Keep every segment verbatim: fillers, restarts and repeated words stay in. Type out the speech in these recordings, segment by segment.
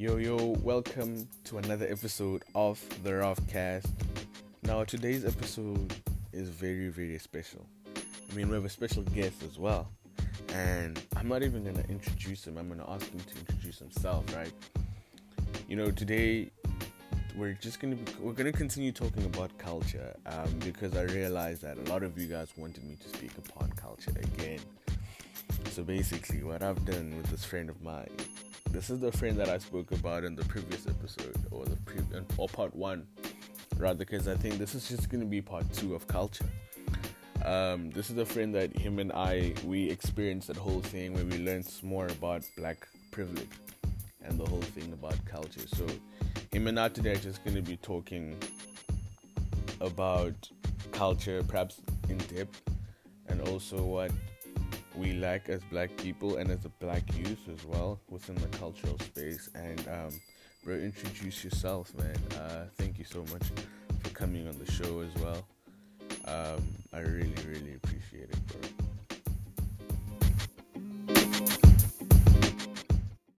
Yo, yo, welcome to another episode of the Rothcast. Now, today's episode is very, very special. I mean, we have a special guest as well. And I'm not even going to introduce him. I'm going to ask him to introduce himself, right? You know, today, we're just going to be, we're going to continue talking about culture. Um, because I realized that a lot of you guys wanted me to speak upon culture again. So basically, what I've done with this friend of mine, this is the friend that I spoke about in the previous episode, or the pre- or part one, rather, because I think this is just going to be part two of culture. Um, this is the friend that him and I, we experienced that whole thing where we learned more about black privilege and the whole thing about culture. So him and I today are just going to be talking about culture, perhaps in depth, and also what we lack as black people and as a black youth as well within the cultural space. And um bro, introduce yourself, man. Uh thank you so much for coming on the show as well. um I really really appreciate it,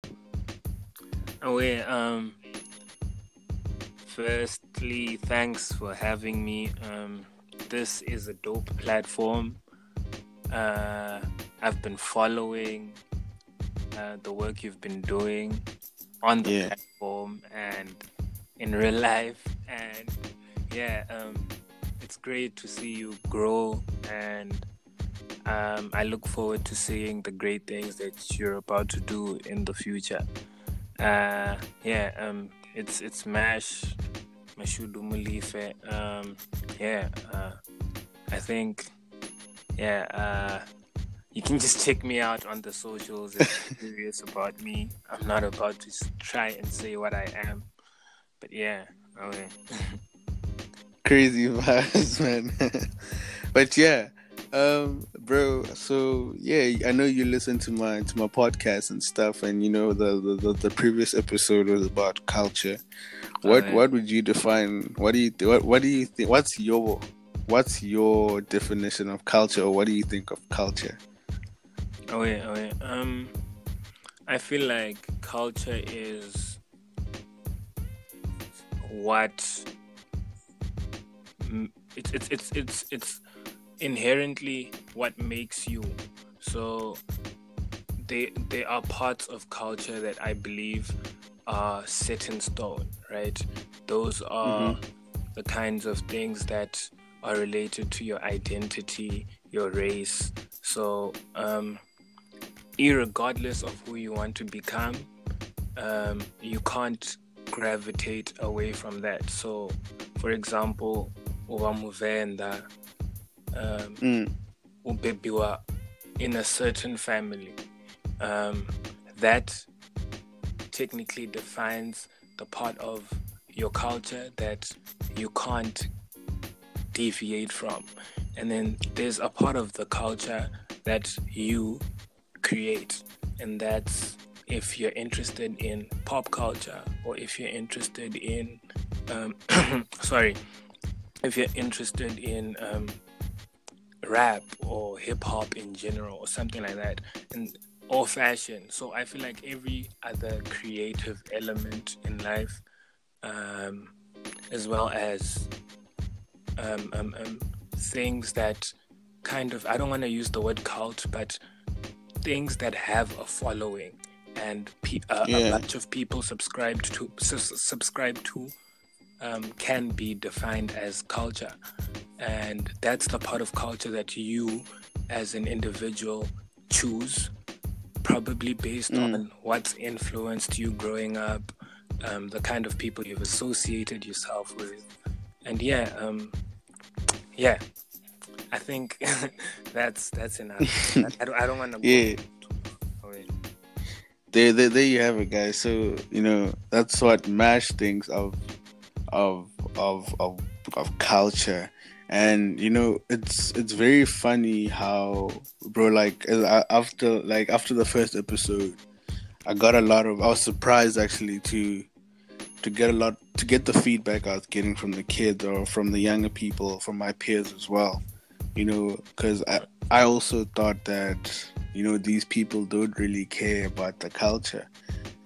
bro. Oh yeah, um firstly, thanks for having me. Um this is a dope platform. uh I've been following uh, the work you've been doing on the yeah. platform and in real life, and yeah, um, it's great to see you grow, and um, I look forward to seeing the great things that you're about to do in the future. Uh, yeah, um, it's it's Mash, Mashudu Muli. Um, yeah, uh, I think, yeah. Uh, You can just check me out on the socials if you're curious about me. I'm not about to try and say what I am. But yeah, okay. Crazy vibes, man. But yeah, um, bro, so yeah, I know you listen to my to my podcast and stuff, and you know the the, the, the previous episode was about culture. What okay. what would you define? What do you th- what what do you think? What's your what's your definition of culture, or what do you think of culture? Oh yeah, oh yeah. Um, I feel like culture is what it's it's it's it's it's inherently what makes you. So they there are parts of culture that I believe are set in stone, right? Those are mm-hmm. the kinds of things that are related to your identity, your race. So, um, irregardless of who you want to become, um, you can't gravitate away from that. So, for example, uwamuvenda, um, ubebiwa in a certain family, um, that technically defines the part of your culture that you can't deviate from. And then there's a part of the culture that you create, and that's if you're interested in pop culture, or if you're interested in um sorry if you're interested in um rap or hip-hop in general, or something like that, and or fashion. So I feel like every other creative element in life, um as well as Um, um, um, things that kind of, I don't want to use the word cult, but things that have a following, and pe- uh, yeah. a bunch of people subscribe to su- subscribe to um, can be defined as culture. And that's the part of culture that you as an individual choose, probably based mm. on what's influenced you growing up, um, the kind of people you've associated yourself with. And yeah, um, yeah, I think that's that's enough. I, I don't, I don't want to. Yeah. There, there, there you have it, guys. So you know that's what Mash thinks of, of, of, of, of culture, and you know it's it's very funny how, bro, like after like after the first episode, I got a lot of. I was surprised actually to. to get a lot, to get the feedback I was getting from the kids, or from the younger people, from my peers as well, you know, because I, I also thought that, you know, these people don't really care about the culture,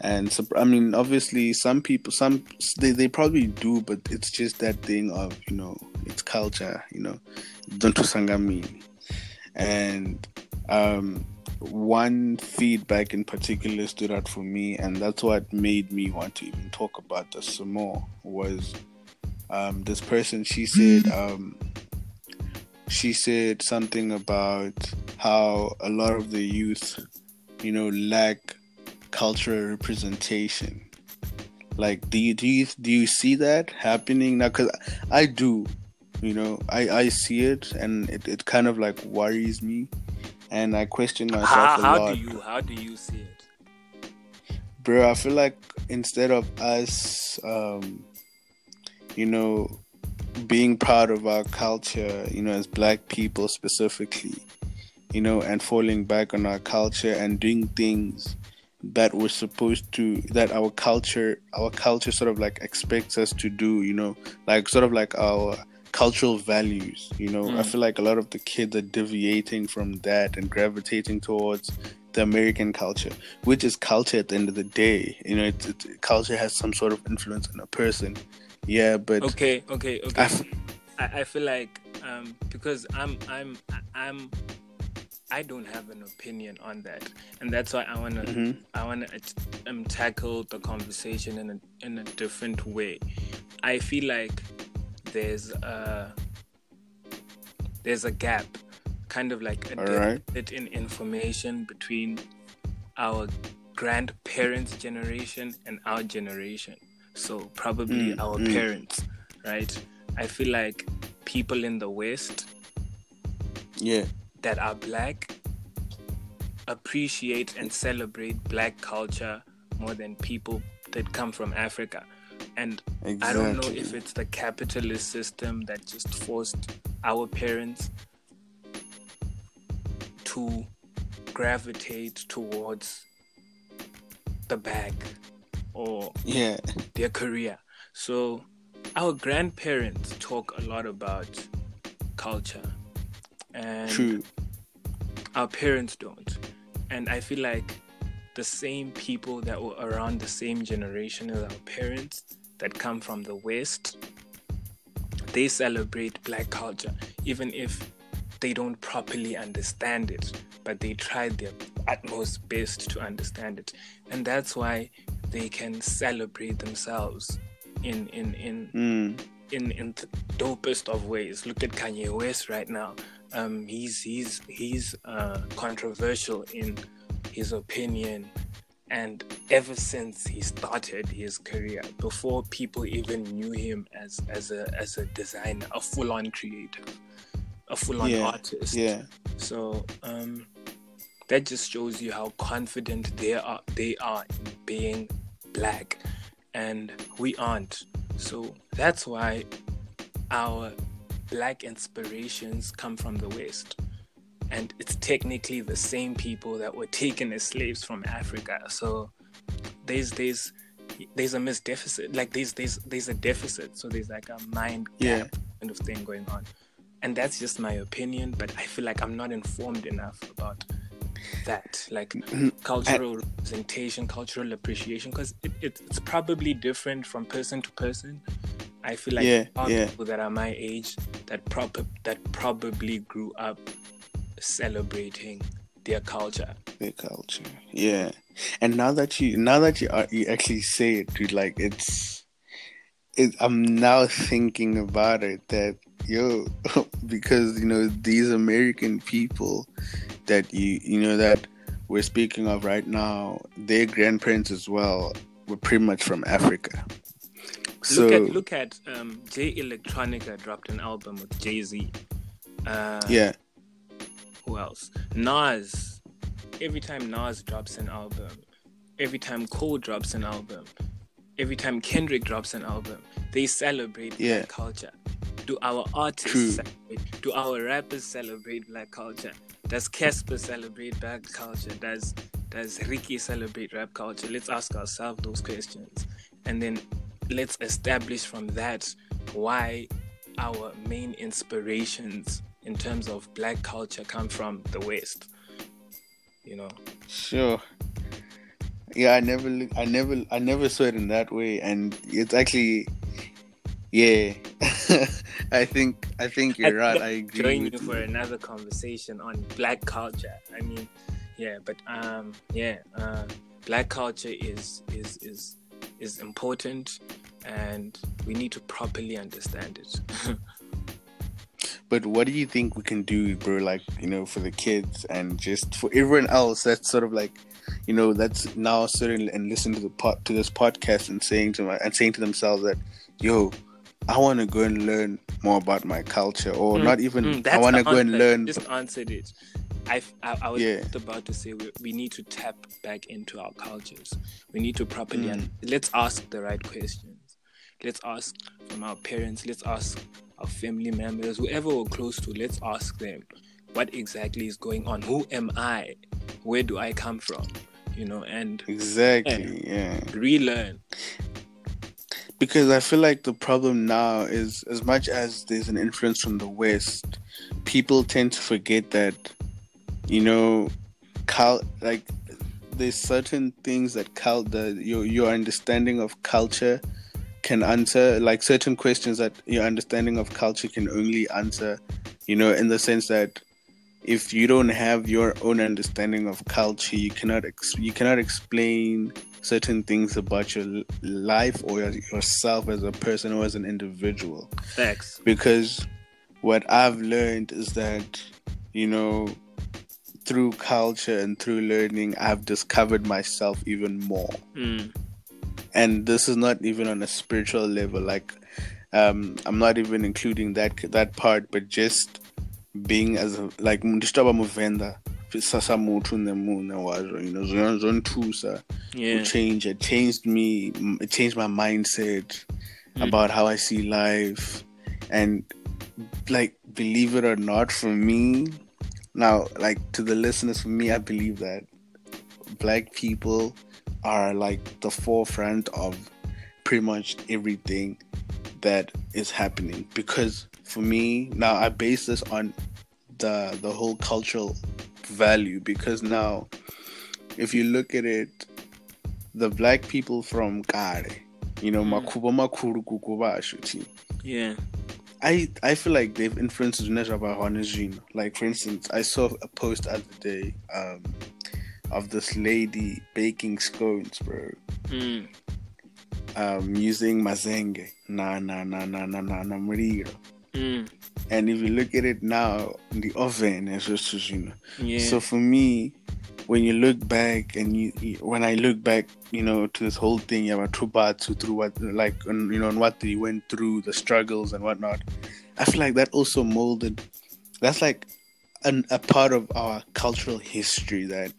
And I mean, obviously, some people, some they, they probably do, but it's just that thing of, you know, it's culture, you know, don't sangamini. And um, one feedback in particular stood out for me, and that's what made me want to even talk about this some more. Was um, this person? She said. Um, she said something about how a lot of the youth, you know, lack cultural representation. Like, do you do you, do you see that happening now? Because I do, you know, I, I see it, and it, it kind of like worries me, and I question myself how, a how lot. How do you how do you see it, bro? I feel like instead of us, um, you know, being proud of our culture, you know, as Black people specifically, you know, and falling back on our culture and doing things that we're supposed to, that our culture, our culture sort of like expects us to do, you know, like sort of like our cultural values, you know. Mm. I feel like a lot of the kids are deviating from that and gravitating towards the American culture, which is culture at the end of the day, you know. It's, it's, culture has some sort of influence on a person. Yeah, but okay, okay, okay. I, f- I, I feel like um, because I'm, I'm, I'm, I don't have an opinion on that, and that's why I wanna, mm-hmm. I wanna um, tackle the conversation in a in a different way. I feel like there's a there's a gap, kind of like a deficit in information between our grandparents' generation and our generation. So probably mm, our mm. parents, right? I feel like people in the West, yeah, that are Black, appreciate and celebrate Black culture more than people that come from Africa. And exactly. I don't know if it's the capitalist system that just forced our parents to gravitate towards the bag or yeah. their career. So our grandparents talk a lot about culture, and True. Our parents don't. And I feel like the same people that were around the same generation as our parents that come from the West, they celebrate Black culture, even if they don't properly understand it, but they try their utmost best to understand it. And that's why they can celebrate themselves in in in mm. in, in the dopest of ways. Look at Kanye West right now. Um, he's he's he's uh, controversial in his opinion, and ever since he started his career, before people even knew him as as a as a designer, a full-on creator, a full-on yeah. artist. Yeah. So. Um, That just shows you how confident they are. They are in being Black, and we aren't. So that's why our Black inspirations come from the West, and it's technically the same people that were taken as slaves from Africa. So there's there's there's a missed deficit. Like there's there's there's a deficit. So there's like a mind gap yeah. kind of thing going on, and that's just my opinion. But I feel like I'm not informed enough about that, like cultural I, representation, cultural appreciation, because it, it, it's probably different from person to person. I feel like yeah, there are yeah. people that are my age that proper that probably grew up celebrating their culture. Their culture, yeah. And now that you now that you are, you actually say it, dude, like it's, it, I'm now thinking about it that yo, because you know these American people that you you know that we're speaking of right now, their grandparents as well were pretty much from Africa. So look at, look at um, Jay Electronica dropped an album with Jay Z. Uh, yeah. Who else? Nas. Every time Nas drops an album, every time Cole drops an album, every time Kendrick drops an album, they celebrate yeah. Black culture. Do our artists True. Celebrate? Do our rappers celebrate Black culture? Does Casper celebrate Black culture? Does does Ricky celebrate rap culture? Let's ask ourselves those questions, and then let's establish from that why our main inspirations in terms of Black culture come from the West. You know. Sure. yeah, I never, I never, I never saw it in that way, and it's actually, yeah. I think, I think you're I right. I agree. Join with you for another conversation on Black culture. I mean, yeah, but um, yeah, uh, Black culture is is is is important, and we need to properly understand it. But what do you think we can do, bro? Like, you know, for the kids and just for everyone else that's sort of like, you know, that's now sitting and listening to the pot to this podcast and saying to my and saying to themselves that, yo, I want to go and learn more about my culture, or mm, not even mm, I want to go and learn. Just answered it. I, I, I was yeah. just about to say we, we need to tap back into our cultures. We need to properly mm. and let's ask the right questions. Let's ask from our parents. Let's ask our family members, whoever we're close to. Let's ask them what exactly is going on. Who am I? Where do I come from? You know, and exactly, yeah, yeah. relearn. Because I feel like the problem now is, as much as there's an influence from the West, people tend to forget that, you know, cal- like there's certain things that cal- the, your your understanding of culture can answer, like certain questions that your understanding of culture can only answer, you know, in the sense that if you don't have your own understanding of culture, you cannot ex- you cannot explain certain things about your life or your, yourself as a person or as an individual. Thanks. Because what I've learned is that, you know, through culture and through learning, I've discovered myself even more. Mm. And this is not even on a spiritual level. Like, um, I'm not even including that that part, but just being as a, like, Mundistaba Movenda, you know, change. It changed me. It changed my mindset mm. about how I see life, and like, believe it or not, for me now, like to the listeners, for me, I believe that Black people are like the forefront of pretty much everything that is happening. Because for me now, I base this on the the whole cultural value, because now if you look at it, the Black people from Kare, you know, mm. Makuba Makuru Kukubashuti. Yeah. I I feel like they've influenced Nezhabahonezino. Like, for instance, I saw a post the other day, um, of this lady baking scones, bro. Mm. Um, using mazenge. Na na na na na na na muriro. Mm. And if you look at it now, the oven is just, you know. Yeah. So for me, when you look back and you, you when I look back, you know, to this whole thing about Trubatsu, through what, like, and, you know, and what they went through, the struggles and whatnot, I feel like that also molded. That's like an, a part of our cultural history that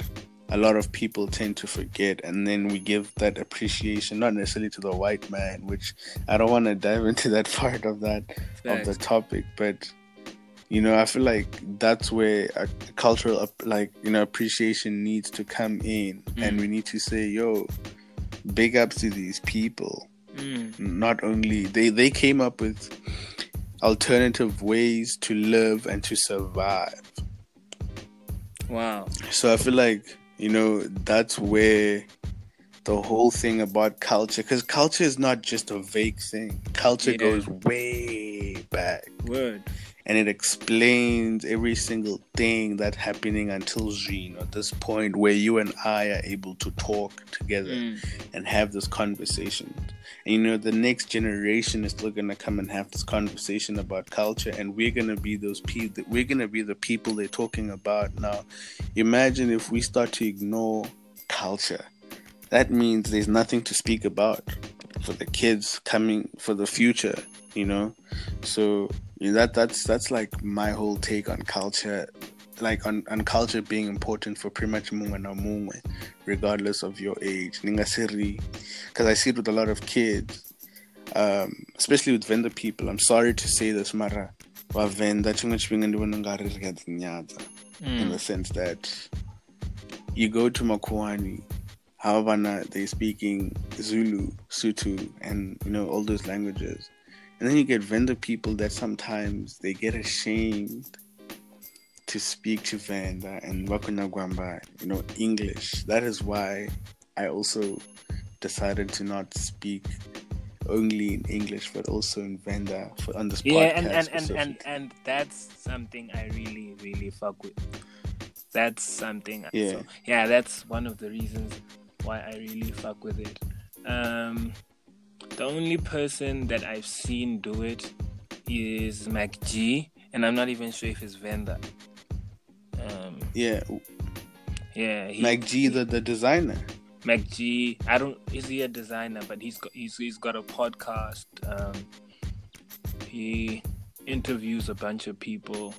a lot of people tend to forget, and then we give that appreciation not necessarily to the white man, which I don't want to dive into that part of that Thanks. of the topic, but you know, I feel like that's where a cultural, like, you know, appreciation needs to come in, mm. and we need to say, yo, big ups to these people. Mm. Not only they they came up with alternative ways to live and to survive. Wow. So I feel like, you know, that's where the whole thing about culture, because culture is not just a vague thing. Culture yeah. goes way back. Word. And it explains every single thing that's happening until Zino, at this point where you and I are able to talk together mm. and have this conversation. And, you know, the next generation is still going to come and have this conversation about culture, and we're going to be those people. We're going to be the people they're talking about now. Imagine if we start to ignore culture. That means there's nothing to speak about for the kids coming, for the future, you know? So... Yeah, that that's that's like my whole take on culture, like on, on culture being important for pretty much mungwe na mungwe, regardless of your age. Because I see it with a lot of kids, um, especially with Venda people. I'm sorry to say this, Mara, but Venda mm. in the sense that you go to Makuani, however, they're speaking Zulu, Sutu, and, you know, all those languages. And then you get Venda people that sometimes they get ashamed to speak to Venda and Wakuna Gwamba, you know, English. That is why I also decided to not speak only in English, but also in Venda for on this yeah, podcast. Yeah, and and, and, and and that's something I really, really fuck with. That's something. Yeah, so, yeah, that's one of the reasons why I really fuck with it. Um, the only person that I've seen do it is Mac G, and I'm not even sure if it's Venda. Um, yeah, yeah, he, Mac G, the, the designer. Mac G, I don't. Is he a designer? But he's got he's, he's got a podcast. Um, he interviews a bunch of people.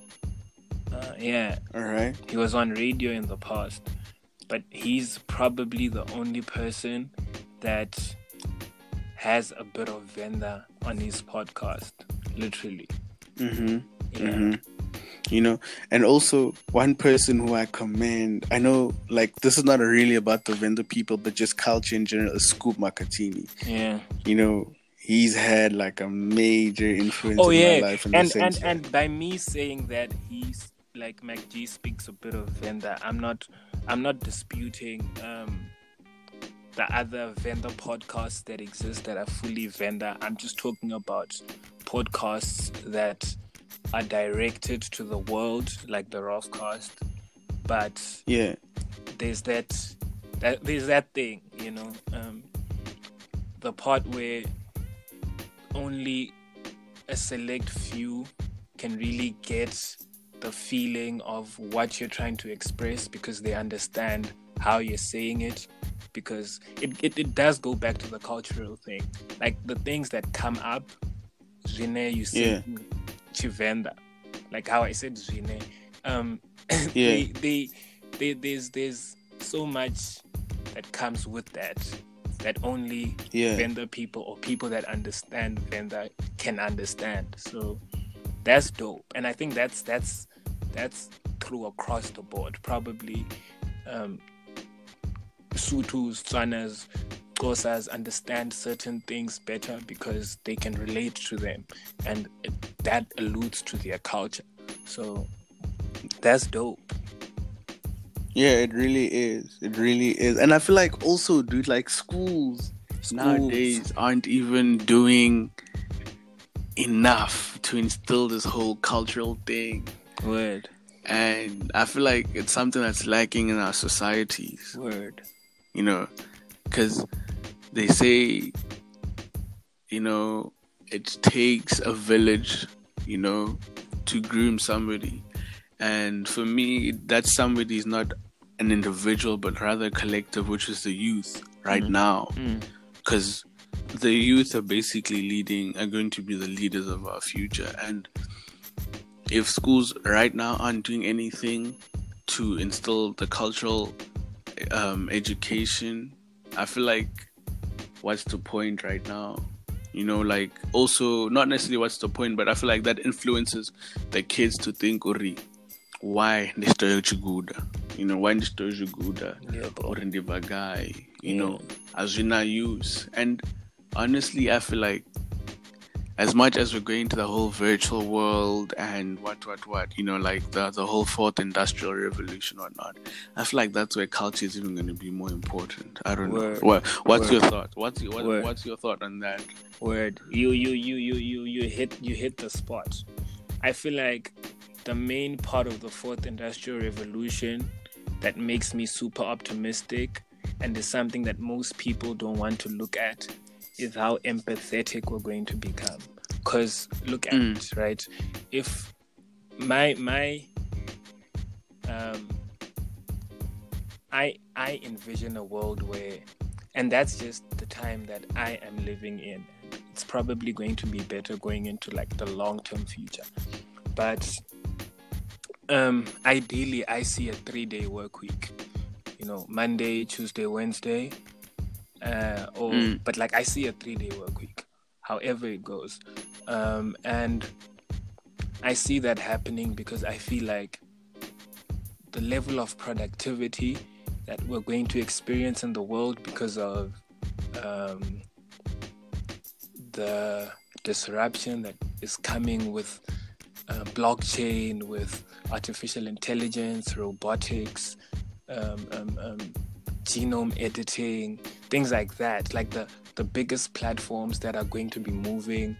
Uh, yeah, all right. He was on radio in the past, but he's probably the only person that has a bit of Venda on his podcast. Literally. Mm-hmm. Yeah. Mm-hmm. You know, and also one person who I commend, I know, like, this is not really about the Venda people, but just culture in general, is Scoop Makatini. Yeah. You know, he's had like a major influence oh, in yeah. my life. In and the and, and by me saying that he's like Mac G speaks a bit of Venda, I'm not I'm not disputing um, the other Venda podcasts that exist that are fully Venda. I'm just talking about podcasts that are directed to the world, like the Rothcast, but yeah, there's that, that there's that thing, you know, um, the part where only a select few can really get the feeling of what you're trying to express because they understand how you're saying it, because it, it, it does go back to the cultural thing, like the things that come up, Rene, you see. Yeah. Venda, like how I said, um, yeah. they, they, they, there's, there's so much that comes with that that only yeah. Venda people or people that understand Venda can understand. So that's dope, and I think that's that's that's true across the board. Probably, um, Sutus, Tswanas, Xhosas understand certain things better because they can relate to them, and it, that alludes to their culture. So that's dope. Yeah, it really is. It really is. And I feel like also, dude, like schools, schools. nowadays aren't even doing enough to instill this whole cultural thing. Word. And I feel like it's something that's lacking in our societies. Word. You know, because they say, you know, it takes a village, you know, to groom somebody. And for me, that somebody is not an individual, but rather a collective, which is the youth right mm. now. Because mm. the youth are basically leading, are going to be the leaders of our future. And if schools right now aren't doing anything to instill the cultural um, education, I feel like, what's the point right now? You know, like, also, not necessarily what's the point, but I feel like that influences the kids to think, Uri, why Nistoyo Chiguda? You know, why Nistoyo Chiguda? Or Ndivagai? You know, Azuna use. And honestly, I feel like, as much as we're going to the whole virtual world and what, what, what, you know, like the, the whole fourth industrial revolution or not, I feel like that's where culture is even going to be more important. I don't Word. know. What, what's Word. your thought? What's your, what, what's your thought on that? Word. You, you, you, you, you, you hit, you hit the spot. I feel like the main part of the fourth industrial revolution that makes me super optimistic and is something that most people don't want to look at is how empathetic we're going to become. Because look at mm. it, right? If my my um I I envision a world where, and that's just the time that I am living in. It's probably going to be better going into like the long-term future. But um ideally I see a three-day work week. You know, Monday, Tuesday, Wednesday. Uh, or mm. But like I see a three-day work week, however it goes, um, and I see that happening because I feel like the level of productivity that we're going to experience in the world because of um, the disruption that is coming with uh, blockchain, with artificial intelligence, robotics, um, um, um, genome editing, things like that, like the, the biggest platforms that are going to be moving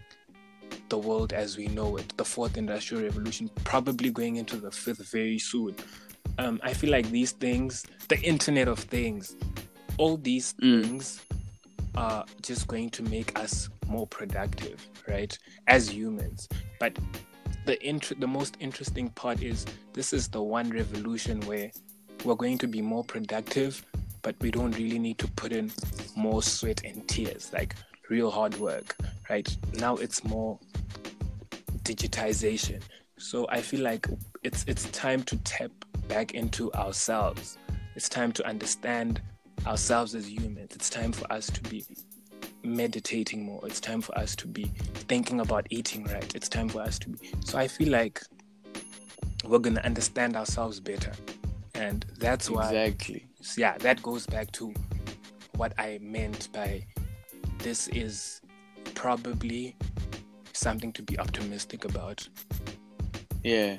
the world as we know it, the fourth industrial revolution, probably going into the fifth very soon. Um, I feel like these things, the Internet of Things, all these mm. things are just going to make us more productive, right? As humans. But the inter- the most interesting part is this is the one revolution where we're going to be more productive, but we don't really need to put in more sweat and tears, like real hard work, right? Now it's more digitization. So I feel like it's it's time to tap back into ourselves. It's time to understand ourselves as humans. It's time for us to be meditating more. It's time for us to be thinking about eating right. It's time for us to be. So I feel like we're going to understand ourselves better. And that's why. Exactly. Yeah, that goes back to what I meant by this is probably something to be optimistic about. Yeah.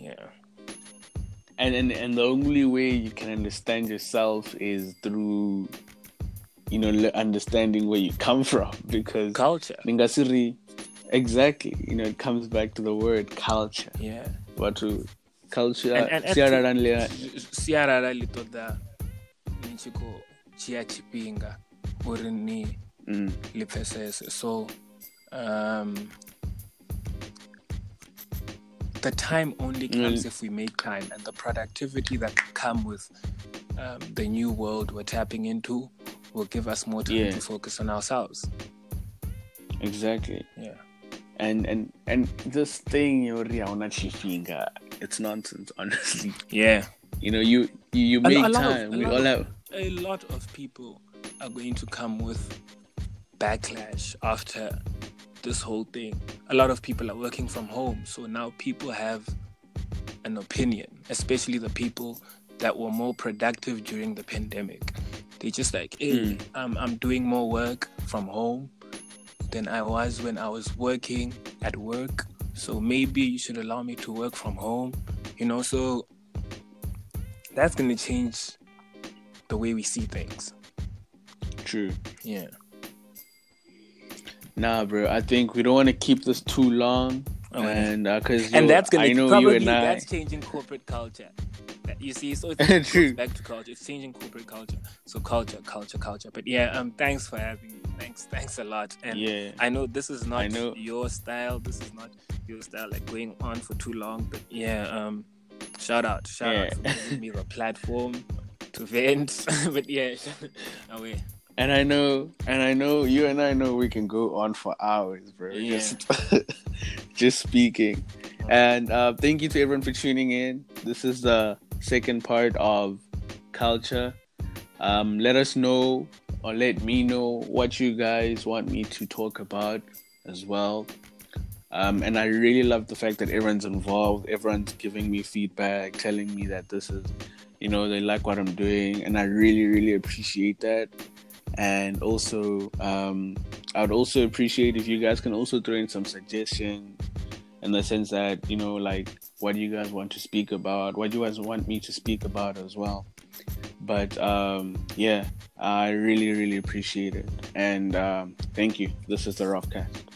Yeah. And, and and the only way you can understand yourself is through, you know, understanding where you come from, because culture. Ningasiri, exactly. You know, it comes back to the word culture. Yeah. What to culture? And and so, um. The time only comes mm. if we make time, and the productivity that come with um, the new world we're tapping into will give us more time yeah. to focus on ourselves. Exactly. Yeah. And and and this thing, it's nonsense, honestly. Yeah. You know, you you, you make a, a time. Of, we all have. A lot of people are going to come with backlash after this whole thing. A lot of people are working from home, so now people have an opinion, especially the people that were more productive during the pandemic. They just like, hey, mm. I'm, I'm doing more work from home than I was when I was working at work, so maybe you should allow me to work from home, you know. So that's going to change the way we see things. True. Yeah. Nah, bro. I think we don't want to keep this too long, oh, and uh, cause yo, and that's gonna I know probably you and I... that's changing corporate culture. You see, so it's True. Back to culture. It's changing corporate culture. So culture, culture, culture. But yeah, um, thanks for having me. Thanks, thanks a lot. And yeah. I know this is not your style. This is not your style. Like going on for too long. But yeah, um, shout out, shout yeah. out for giving me the platform to vent. But yeah, away. And I know, and I know, you and I know we can go on for hours, bro. Yeah. Just, just speaking. And uh, thank you to everyone for tuning in. This is the second part of culture. Um, let us know, or let me know, what you guys want me to talk about as well. Um, and I really love the fact that everyone's involved. Everyone's giving me feedback, telling me that this is, you know, they like what I'm doing, and I really, really appreciate that. And also, um, I would also appreciate if you guys can also throw in some suggestions, in the sense that, you know, like, what do you guys want to speak about? What do you guys want me to speak about as well? But, um, yeah, I really, really appreciate it. And um, thank you. This is the Rothcast.